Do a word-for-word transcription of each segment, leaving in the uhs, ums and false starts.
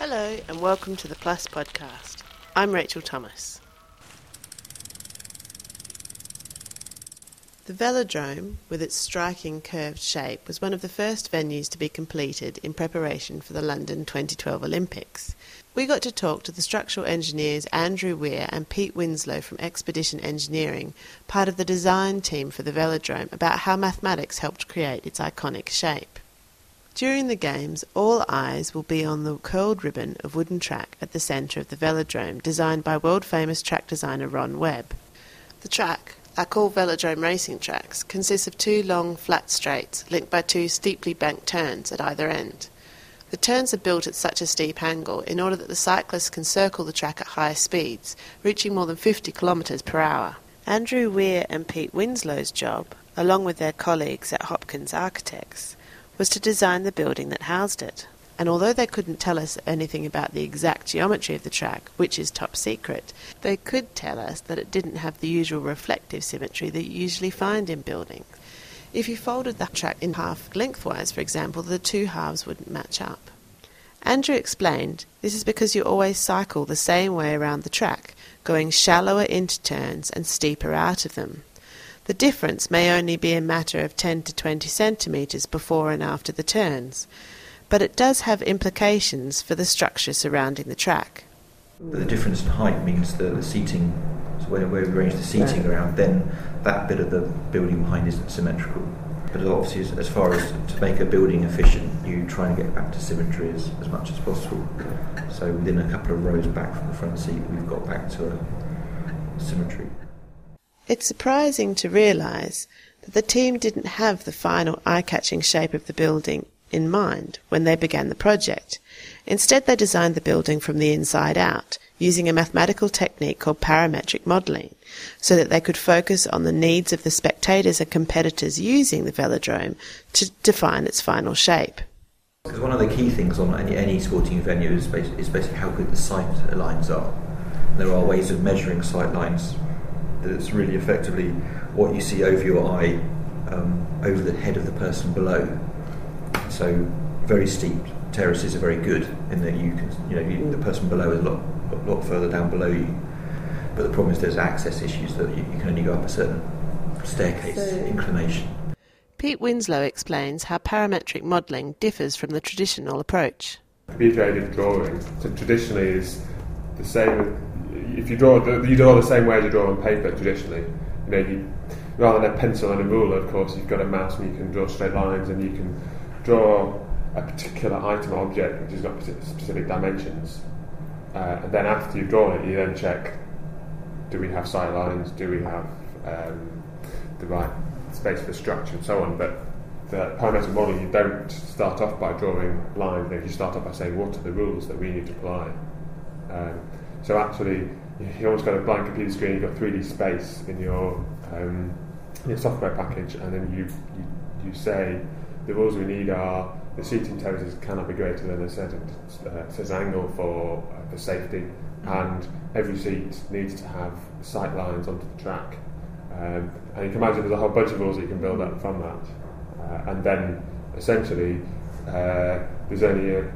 Hello and welcome to the Plus podcast. I'm Rachel Thomas. The Velodrome, with its striking curved shape, was one of the first venues to be completed in preparation for the London twenty twelve Olympics. We got to talk to the structural engineers Andrew Weir and Pete Winslow from Expedition Engineering, part of the design team for the Velodrome, about how mathematics helped create its iconic shape. During the Games, all eyes will be on the curled ribbon of wooden track at the centre of the Velodrome, designed by world-famous track designer Ron Webb. The track, like all Velodrome racing tracks, consists of two long, flat straights linked by two steeply banked turns at either end. The turns are built at such a steep angle in order that the cyclists can circle the track at high speeds, reaching more than fifty kilometres per hour. Andrew Weir and Pete Winslow's job, along with their colleagues at Hopkins Architects, was to design the building that housed it. And although they couldn't tell us anything about the exact geometry of the track, which is top secret, they could tell us that it didn't have the usual reflective symmetry that you usually find in buildings. If you folded the track in half lengthwise, for example, the two halves wouldn't match up. Andrew explained, this is because you always cycle the same way around the track, going shallower into turns and steeper out of them. The difference may only be a matter of ten to twenty centimetres before and after the turns, but it does have implications for the structure surrounding the track. The difference in height means that the seating, so when we arrange the seating around, then that bit of the building behind isn't symmetrical. But obviously, as far as to make a building efficient, you try and get back to symmetry as, as much as possible. So within a couple of rows back from the front seat, we've got back to a symmetry. It's surprising to realise that the team didn't have the final eye-catching shape of the building in mind when they began the project. Instead, they designed the building from the inside out, using a mathematical technique called parametric modelling, so that they could focus on the needs of the spectators and competitors using the Velodrome to define its final shape. Because one of the key things on any, any sporting venue is basically, is basically how good the sight lines are. There are ways of measuring sight lines. That it's really effectively what you see over your eye, um, over the head of the person below. So very steep terraces are very good in that you can, you know, you, the person below is a lot, a lot further down below you. But the problem is there's access issues that you, you can only go up a certain staircase so, inclination. Pete Winslow explains how parametric modelling differs from the traditional approach. Computer-aided drawing so traditionally is the same as. If you draw, you draw the same way as you draw on paper traditionally. You know, you, rather than a pencil and a ruler, of course, you've got a mouse and you can draw straight lines and you can draw a particular item or object which has got specific dimensions. Uh, and then after you've drawn it, you then check: do we have sight lines? Do we have um, the right space for structure and so on? But the parametric model, you don't start off by drawing lines. You start off by saying, what are the rules that we need to apply? Um, So actually, you almost got a blank computer screen. You've got three D space in your um, your software package, and then you, you you say the rules we need are the seating terraces cannot be greater than a certain uh, certain angle for uh, for safety, and every seat needs to have sight lines onto the track. Um, and you can imagine there's a whole bunch of rules that you can build up from that, uh, and then essentially uh, there's only a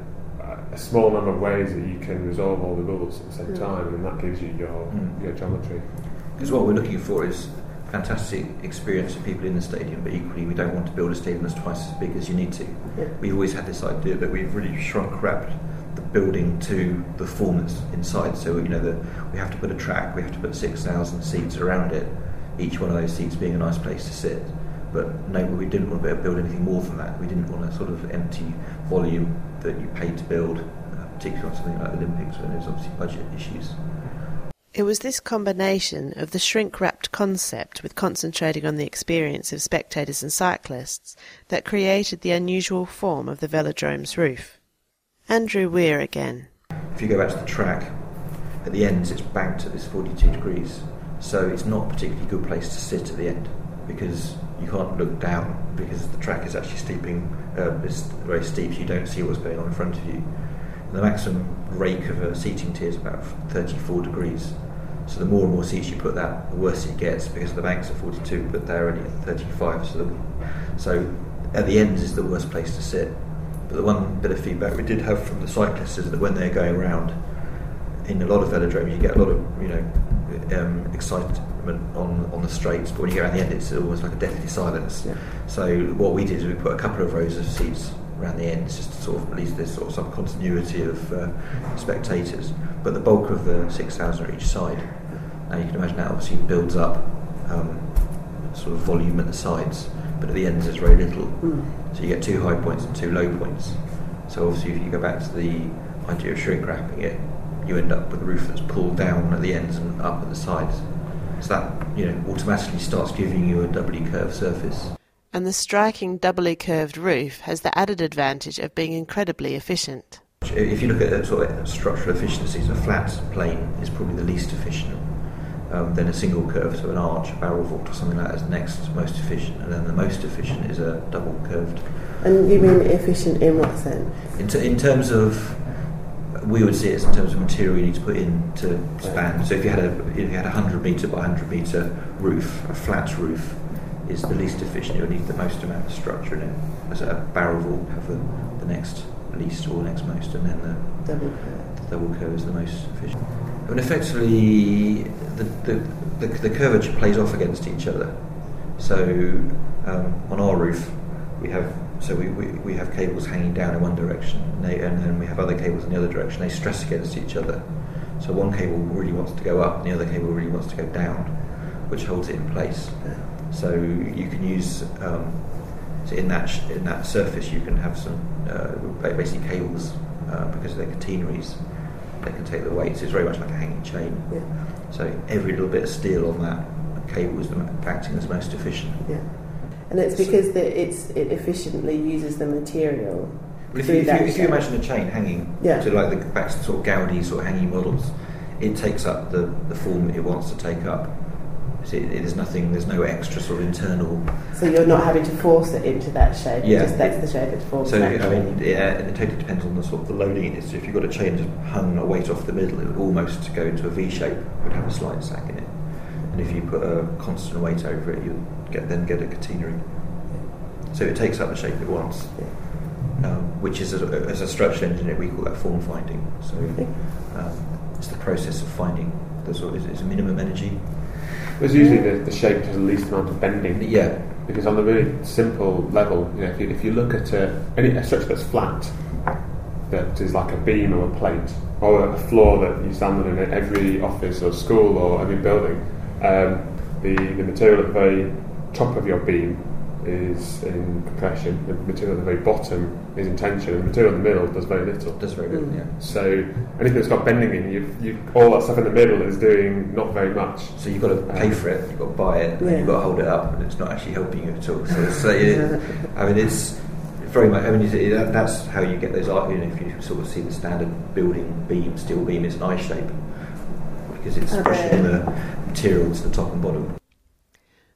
a small number of ways that you can resolve all the rules at the same time, and that gives you your, mm. your geometry. Because what we're looking for is fantastic experience for people in the stadium, but equally we don't want to build a stadium that's twice as big as you need to. Yeah. We've always had this idea that we've really shrunk wrapped the building to the form that's inside, so you know the, we have to put a track, we have to put six thousand seats around it, each one of those seats being a nice place to sit. But no, we didn't want to build anything more than that. We didn't want a sort of empty volume that you paid to build, particularly on something like the Olympics when there's obviously budget issues. It was this combination of the shrink-wrapped concept with concentrating on the experience of spectators and cyclists that created the unusual form of the Velodrome's roof. Andrew Weir again. If you go back to the track, at the ends it's banked at this forty-two degrees, so it's not a particularly good place to sit at the end, because you can't look down because the track is actually steeping, uh, it's very steep, so you don't see what's going on in front of you. And the maximum rake of a seating tier is about thirty-four degrees, so the more and more seats you put that, the worse it gets, because the banks are forty-two but they're only at thirty-five, so, the, so at the end is the worst place to sit. But the one bit of feedback we did have from the cyclists is that when they're going around in a lot of velodromes, you get a lot of, you know, um, excitement on, on the straights, but when you go around the end, it's almost like a deathly silence. Yeah. So what we did is we put a couple of rows of seats around the ends just to sort of at least there's sort of some continuity of uh, spectators, but the bulk of the six thousand are each side, and you can imagine that obviously builds up um, sort of volume at the sides, but at the ends there's very little. Mm. So you get two high points and two low points. So obviously if you go back to the idea of shrink wrapping it, you end up with a roof that's pulled down at the ends and up at the sides. So that, you know, automatically starts giving you a doubly curved surface. And the striking doubly curved roof has the added advantage of being incredibly efficient. If you look at the sort of structural efficiencies, a flat plane is probably the least efficient. Um, then a single curve, so an arch, a barrel vault or something like that is next most efficient, and then the most efficient is a double curved. And you mean efficient in what sense? In, t- in terms of... we would see it as in terms of material you need to put in to span. So if you had a if you had a hundred metre by hundred metre roof, a flat roof is the least efficient. You'll need the most amount of structure in it. As a barrel vault have the, the next least or next most, and then the double curve. The double curve is the most efficient. I mean, effectively, the the, the, the curvature plays off against each other. So um, on our roof, we have. So we, we, we have cables hanging down in one direction, and, they, and then we have other cables in the other direction. They stress against each other. So one cable really wants to go up, and the other cable really wants to go down, which holds it in place. So you can use um, so in that sh- in that surface you can have some uh, basically cables uh, because they're catenaries. They can take the weight. So it's very much like a hanging chain. Yeah. So every little bit of steel on that cable is acting as most efficient. Yeah. And it's because that it's, it efficiently uses the material. Well, if, you, if, you, if you imagine a chain hanging, yeah. to like the back to sort of Gaudi sort of hanging models, it takes up the, the form it wants to take up. So it, it is nothing. There's no extra sort of internal. So you're not having to force it into that shape. Yeah, just that's the shape it forms. So I mean, yeah, and it totally depends on the sort of the loading. So if you've got a chain just hung a weight off the middle, it would almost go into a V shape. It would have a slight sag in it. And if you put a constant weight over it, you'll get, then get a catenary. So it takes up the shape it wants, um, which is, a, as a structural engineer, we call that form finding. So um, it's the process of finding the sort of, it's minimum energy. It's usually the, the shape that has the least amount of bending. Yeah. Because on the really simple level, you know, if you, if you look at a, any, a structure that's flat, that is like a beam or a plate, or a floor that you stand on in every office or school or every building, Um, the, the material at the very top of your beam is in compression, the material at the very bottom is in tension, and the material in the middle does very little. Does very little, yeah. So anything that's got bending in, you, you, all that stuff in the middle is doing not very much. So you've got to pay for it, you've got to buy it, yeah. and you've got to hold it up, and it's not actually helping you at all. So, so it, I mean, it's very much, I mean, it, that's how you get those, you know, if you sort of see the standard building beam, steel beam, it's an eye shape, because it's pushing the material to the top and bottom.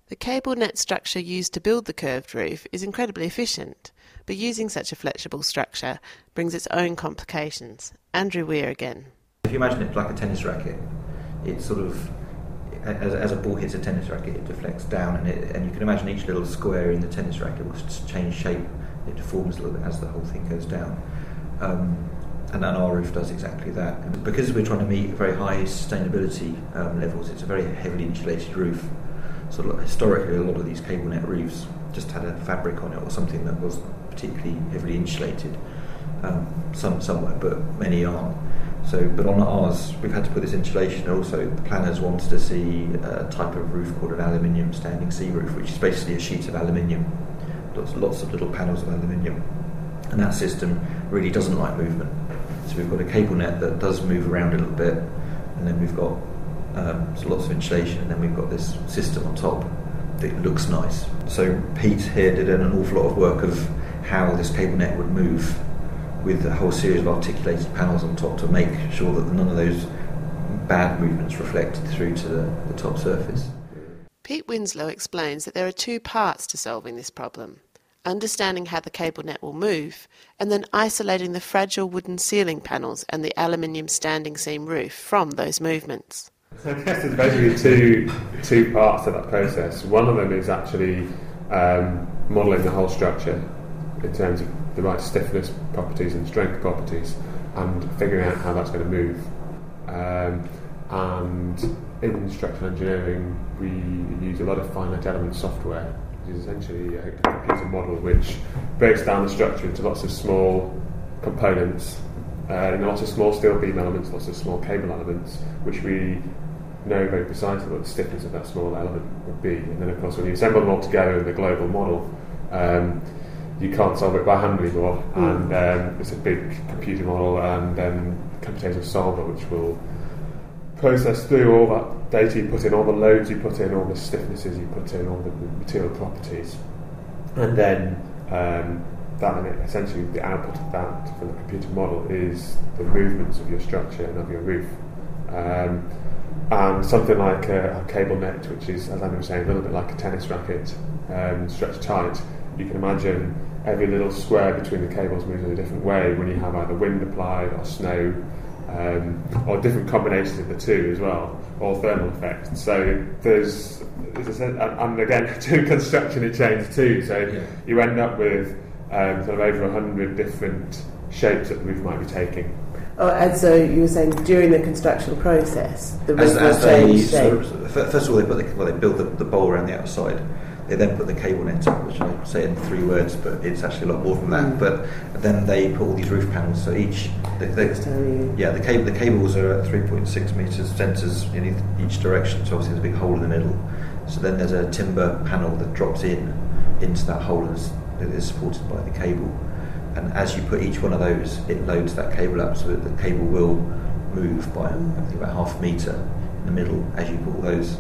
The cable net structure used to build the curved roof is incredibly efficient, but using such a flexible structure brings its own complications. Andrew Weir again. If you imagine it like a tennis racket, it sort of, as, as a ball hits a tennis racket, it deflects down, and, it, and you can imagine each little square in the tennis racket will change shape. It deforms a little bit as the whole thing goes down. Um, And our roof does exactly that. And because we're trying to meet very high sustainability um, levels, it's a very heavily insulated roof. So historically, a lot of these cable net roofs just had a fabric on it or something that was particularly heavily insulated. Um, some somewhere, but many aren't. So, but on ours, we've had to put this insulation. Also, the planners wanted to see a type of roof called an aluminium standing sea roof, which is basically a sheet of aluminium. Lots, lots of little panels of aluminium, and that system really doesn't like movement. So we've got a cable net that does move around a little bit, and then we've got um, so lots of insulation, and then we've got this system on top that looks nice. So Pete here did an awful lot of work of how this cable net would move with a whole series of articulated panels on top to make sure that none of those bad movements reflected through to the, the top surface. Pete Winslow explains that there are two parts to solving this problem: understanding how the cable net will move, and then isolating the fragile wooden ceiling panels and the aluminium standing seam roof from those movements. So I guess there's basically two, two parts to that process. One of them is actually um, modelling the whole structure in terms of the right stiffness properties and strength properties, and figuring out how that's going to move. Um, and in structural engineering, we use a lot of finite element software, which is essentially a computer model which breaks down the structure into lots of small components, uh, and lots of small steel beam elements, lots of small cable elements, which we know very precisely what the stiffness of that small element would be. And then, of course, when you assemble them all together in the global model, um, you can't solve it by hand anymore, and um, it's a big computer model and um, computational solver which will process through all that data you put in, all the loads you put in, all the stiffnesses you put in, all the material properties, and then um, that essentially the output of that from the computer model is the movements of your structure and of your roof. Um, and something like a, a cable net, which is, as Andrew was saying, a little bit like a tennis racket, um, stretched tight. You can imagine every little square between the cables moves in a different way when you have either wind applied or snow, um, or different combinations of the two as well, or thermal effects. So there's, as I said, and again, to construction it changes too. So yeah. You end up with um, sort of over a hundred different shapes that the roof might be taking. Oh, and so you were saying during the construction process, the roof was changed. First of all, they put the, well, they build the, the bowl around the outside. They then put the cable net up, which I say in three words, but it's actually a lot more than that. Mm. But then they put all these roof panels. So each, they, they, yeah, the cable, the cables are at three point six meters, sensors in each direction. So obviously there's a big hole in the middle. So then there's a timber panel that drops in into that hole and is, is supported by the cable. And as you put each one of those, it loads that cable up so that the cable will move by I think about half a meter in the middle as you put all those.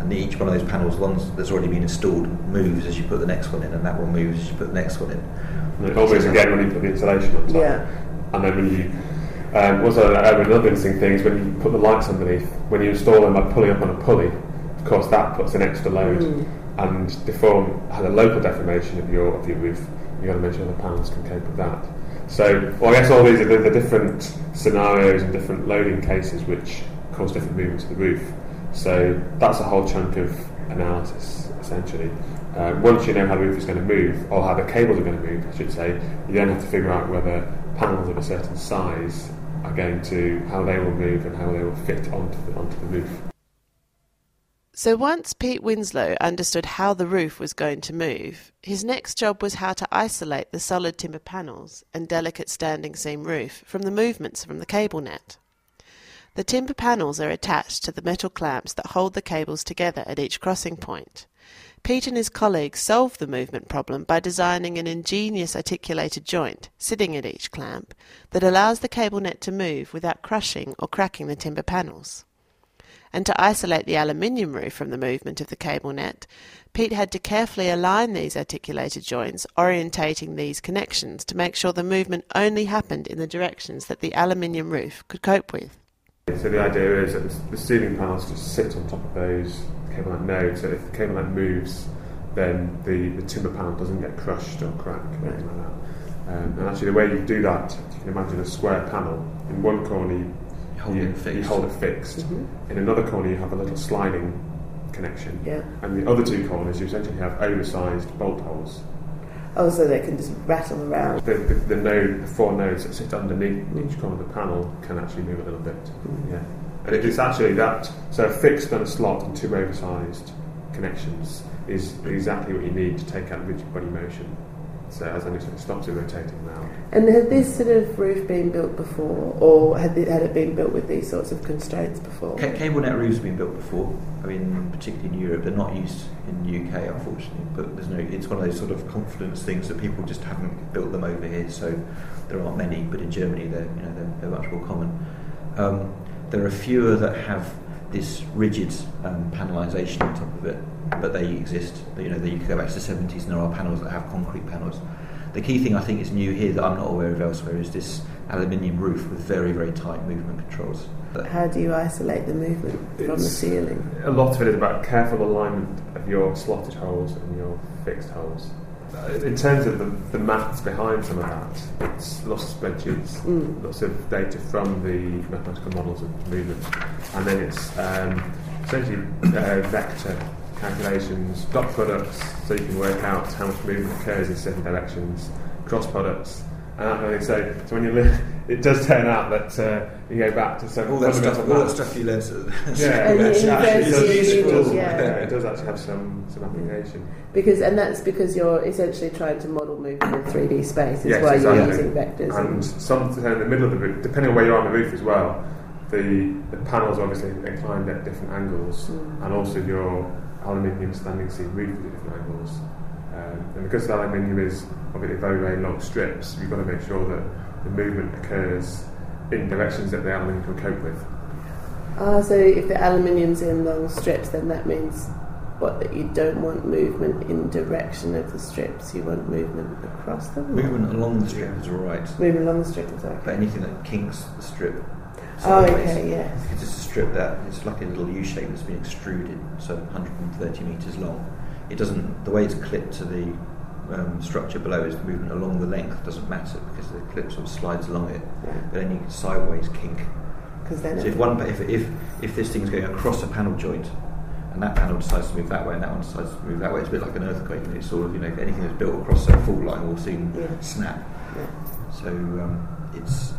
And each one of those panels, the one that's already been installed, moves as you put the next one in, and that one moves as you put the next one in. And it always again when you put the insulation on top. Yeah. And then when you, um, also another interesting thing is when you put the lights underneath, when you install them by pulling up on a pulley, of course that puts an extra load mm. and deform, has a local deformation of your of your roof. You've got to make sure the panels can cope with that. So well, I guess all these are the, the different scenarios and different loading cases which cause different movements of the roof. So that's a whole chunk of analysis, essentially. Um, once you know how the roof is going to move, or how the cables are going to move, I should say, you then have to figure out whether panels of a certain size are going to, how they will move and how they will fit onto the, onto the roof. So once Pete Winslow understood how the roof was going to move, his next job was how to isolate the solid timber panels and delicate standing seam roof from the movements from the cable net. The timber panels are attached to the metal clamps that hold the cables together at each crossing point. Pete and his colleagues solved the movement problem by designing an ingenious articulated joint, sitting at each clamp, that allows the cable net to move without crushing or cracking the timber panels. And to isolate the aluminium roof from the movement of the cable net, Pete had to carefully align these articulated joints, orientating these connections to make sure the movement only happened in the directions that the aluminium roof could cope with. So the idea is that the ceiling panels just sit on top of those cable net nodes, so if the cable net moves, then the, the timber panel doesn't get crushed or cracked or anything like that. Um, and actually the way you do that, you can imagine a square panel, in one corner you hold you, it fixed, you hold it fixed. Mm-hmm. In another corner you have a little sliding connection, yeah. And the other two corners you essentially have oversized bolt holes. Oh, so they can just rattle around. The, the, the node, the four nodes that sit underneath each corner of the panel can actually move a little bit. Mm. Yeah, and it's actually that. So a fixed and a slot and two oversized connections is exactly what you need to take out rigid body motion. So as I mentioned, it stops it rotating now. And had this sort of roof been built before, or had it, had it been built with these sorts of constraints before? C- cable net roofs have been built before. I mean, particularly in Europe, they're not used in the U K, unfortunately. But there's no. It's one of those sort of confidence things that people just haven't built them over here. So there aren't many, but in Germany, they're you know they're, they're much more common. Um, there are fewer that have this rigid um, panelisation on top of it. But they exist. You know, you can go back to the seventies, and there are panels that have concrete panels. The key thing I think is new here that I'm not aware of elsewhere is this aluminium roof with very, very tight movement controls. How do you isolate the movement it's, from the ceiling? A lot of it is about careful alignment of your slotted holes and your fixed holes. In terms of the, the maths behind some of that, it's lots of spreadsheets, mm. lots of data from the mathematical models of movement, and then it's um, essentially uh, vector calculations, dot products, so you can work out how much movement occurs in certain directions, cross products. And that kind of thing. So, so when you live, it does turn out that uh, you go back to some all that stuff, all that stuff you learned. Yeah, it does actually have some some application. Because and that's because you're essentially trying to model movement in three D space. Is yes, why exactly. You're using vectors. And, and some in the middle of the roof, depending on where you are on the roof as well, the the panels obviously inclined at different angles, mm. and also your aluminium standing seam roof at different angles. Um, and because the aluminium is obviously very, very long strips, you've got to make sure that the movement occurs in directions that the aluminium can cope with. Ah, so if the aluminium's in long strips, then that means what? That you don't want movement in direction of the strips, you want movement across them? Movement along the strip is alright. Movement along the strip is alright. But anything that kinks the strip. Oh, okay, yeah. If you just strip that, it's like a little U shape that's been extruded, so one hundred thirty metres long. It doesn't. The way it's clipped to the um, structure below is the movement along the length doesn't matter because the clip sort of slides along it. Yeah. But any sideways kink. Then so if one, if if if this thing's going across a panel joint, and that panel decides to move that way, and that one decides to move that way, it's a bit like an earthquake. It's sort of, you know, if anything that's built across a fault line will soon yeah. snap. Yeah. So um, it's.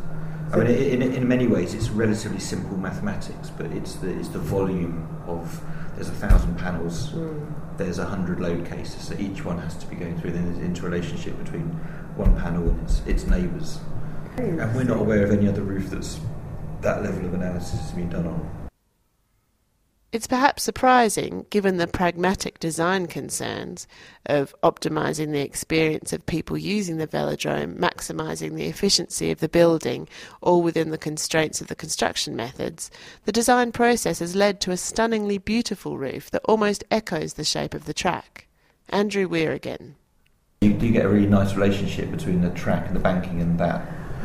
I mean, in, in many ways, it's relatively simple mathematics, but it's the it's the volume of. There's a thousand panels. Mm. There's a hundred load cases, so each one has to be going through. Then there's an interrelationship between one panel and its, its neighbours. Okay, and we're not aware of any other roof that's that level of analysis has been done on. It's perhaps surprising, given the pragmatic design concerns of optimising the experience of people using the velodrome, maximising the efficiency of the building, all within the constraints of the construction methods, the design process has led to a stunningly beautiful roof that almost echoes the shape of the track. Andrew Weir again. You do get a really nice relationship between the track and the banking and that,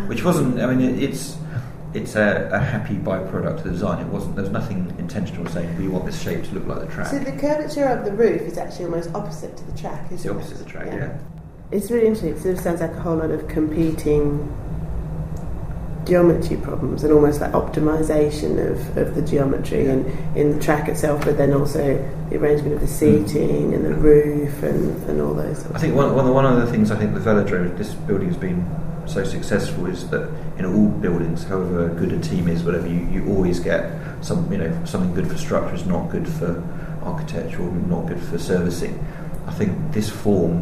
which wasn't, I mean, it's... It's a, a happy byproduct of the design. It wasn't. There was nothing intentional saying we want this shape to look like the track. So the curvature of the roof is actually almost opposite to the track, isn't it? It's opposite to the track, yeah. yeah. It's really interesting. It sort of sounds like a whole lot of competing geometry problems and almost like optimisation of, of the geometry yeah. and in the track itself, but then also the arrangement of the seating mm. and the roof and, and all those sorts. I think one, one, one of the things I think the velodrome, this building has been so successful is that in all buildings, however good a team is, whatever, you, you always get some, you know, something good for structure is not good for architecture or not good for servicing. I think this form,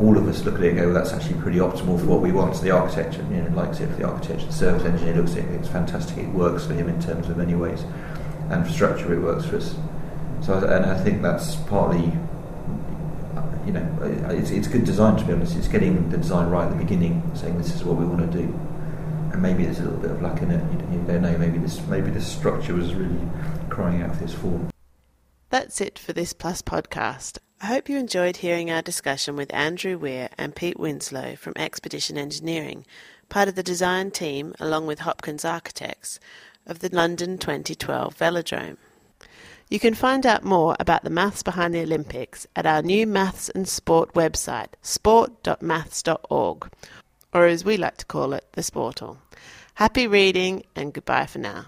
all of us look at it and go, well, that's actually pretty optimal for what we want. So the architect, you know, likes it for the architect, the service engineer looks at it, it's fantastic, it works for him in terms of many ways, and for structure it works for us. So, and I think that's partly, you know, it's it's good design, to be honest. It's getting the design right at the beginning, saying this is what we want to do, and maybe there's a little bit of luck in it. You don't know. Maybe this maybe this structure was really crying out for this form. That's it for this Plus podcast. I hope you enjoyed hearing our discussion with Andrew Weir and Pete Winslow from Expedition Engineering, part of the design team, along with Hopkins Architects, of the London twenty twelve Velodrome. You can find out more about the maths behind the Olympics at our new maths and sport website, sport dot maths dot org, or as we like to call it, the Sportal. Happy reading and goodbye for now.